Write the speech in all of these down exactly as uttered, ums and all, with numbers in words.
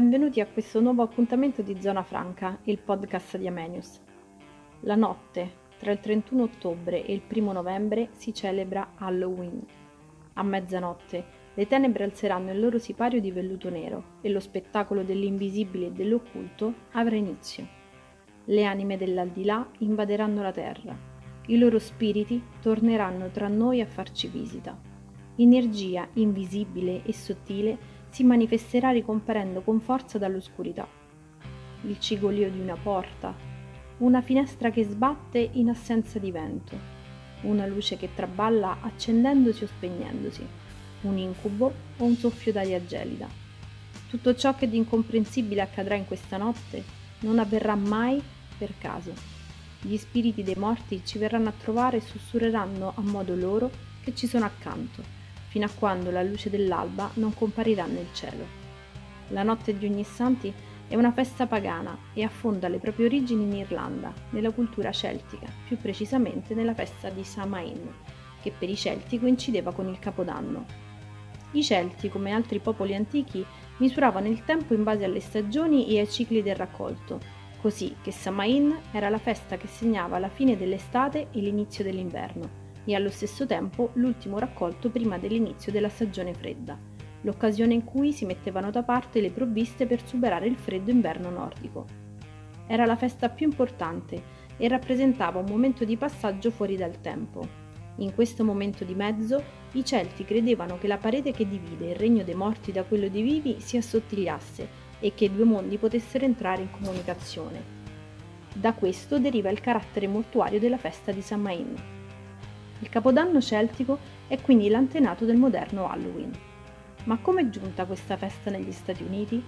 benvenuti a questo nuovo appuntamento di Zona Franca, il podcast di Amenius. La notte tra il trentuno ottobre e il primo novembre si celebra Halloween. A mezzanotte le tenebre alzeranno il loro sipario di velluto nero e lo spettacolo dell'invisibile e dell'occulto avrà inizio. Le anime dell'aldilà invaderanno la terra, i loro spiriti torneranno tra noi a farci visita. Energia invisibile e sottile si manifesterà ricomparendo con forza dall'oscurità. Il cigolio di una porta, una finestra che sbatte in assenza di vento, una luce che traballa accendendosi o spegnendosi, un incubo o un soffio d'aria gelida. Tutto ciò che di incomprensibile accadrà in questa notte non avverrà mai per caso. Gli spiriti dei morti ci verranno a trovare e sussurreranno a modo loro che ci sono accanto, fino a quando la luce dell'alba non comparirà nel cielo. La notte di Ognissanti è una festa pagana e affonda le proprie origini in Irlanda, nella cultura celtica, più precisamente nella festa di Samhain, che per i Celti coincideva con il Capodanno. I Celti, come altri popoli antichi, misuravano il tempo in base alle stagioni e ai cicli del raccolto, così che Samhain era la festa che segnava la fine dell'estate e l'inizio dell'inverno, e allo stesso tempo l'ultimo raccolto prima dell'inizio della stagione fredda, l'occasione in cui si mettevano da parte le provviste per superare il freddo inverno nordico. Era la festa più importante e rappresentava un momento di passaggio fuori dal tempo. In questo momento di mezzo, i Celti credevano che la parete che divide il regno dei morti da quello dei vivi si assottigliasse e che i due mondi potessero entrare in comunicazione. Da questo deriva il carattere mortuario della festa di Samhain. Il Capodanno celtico è quindi l'antenato del moderno Halloween. Ma come è giunta questa festa negli Stati Uniti?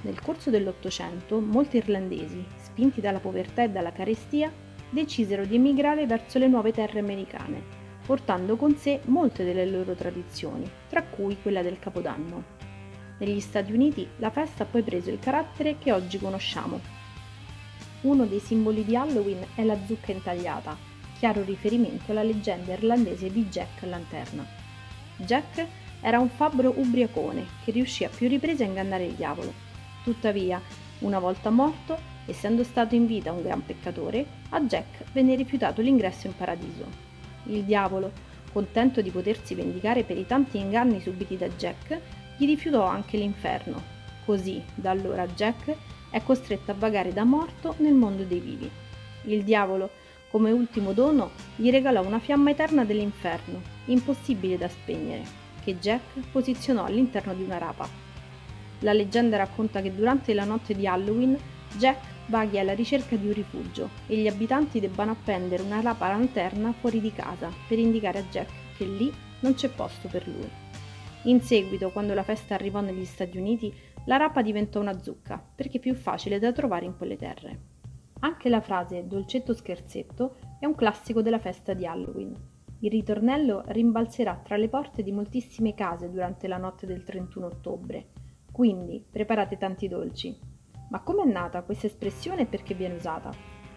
Nel corso dell'Ottocento, molti irlandesi, spinti dalla povertà e dalla carestia, decisero di emigrare verso le nuove terre americane, portando con sé molte delle loro tradizioni, tra cui quella del Capodanno. Negli Stati Uniti la festa ha poi preso il carattere che oggi conosciamo. Uno dei simboli di Halloween è la zucca intagliata, chiaro riferimento alla leggenda irlandese di Jack Lanterna. Jack era un fabbro ubriacone che riuscì a più riprese a ingannare il diavolo. Tuttavia, una volta morto, essendo stato in vita un gran peccatore, a Jack venne rifiutato l'ingresso in paradiso. Il diavolo, contento di potersi vendicare per i tanti inganni subiti da Jack, gli rifiutò anche l'inferno. Così, da allora Jack è costretto a vagare da morto nel mondo dei vivi. Il diavolo, come ultimo dono, gli regalò una fiamma eterna dell'inferno, impossibile da spegnere, che Jack posizionò all'interno di una rapa. La leggenda racconta che durante la notte di Halloween Jack vaghi alla ricerca di un rifugio e gli abitanti debbano appendere una rapa lanterna fuori di casa per indicare a Jack che lì non c'è posto per lui. In seguito, quando la festa arrivò negli Stati Uniti, la rapa diventò una zucca, perché più facile da trovare in quelle terre. Anche la frase dolcetto scherzetto è un classico della festa di Halloween. Il ritornello rimbalzerà tra le porte di moltissime case durante la notte del trentuno ottobre, quindi preparate tanti dolci. Ma com'è nata questa espressione e perché viene usata?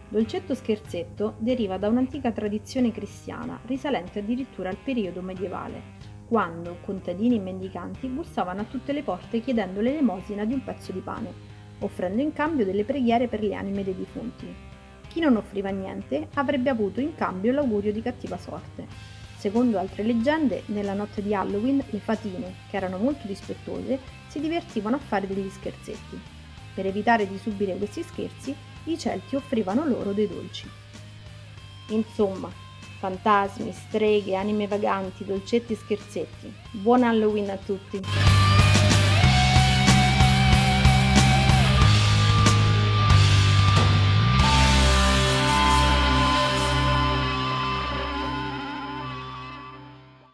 Dolcetto scherzetto deriva da un'antica tradizione cristiana risalente addirittura al periodo medievale, quando contadini e mendicanti bussavano a tutte le porte chiedendo l'elemosina di un pezzo di pane, offrendo in cambio delle preghiere per le anime dei defunti. Chi non offriva niente avrebbe avuto in cambio l'augurio di cattiva sorte. Secondo altre leggende, nella notte di Halloween le fatine, che erano molto dispettose, si divertivano a fare degli scherzetti. Per evitare di subire questi scherzi, i Celti offrivano loro dei dolci. Insomma, fantasmi, streghe, anime vaganti, dolcetti e scherzetti. Buon Halloween a tutti!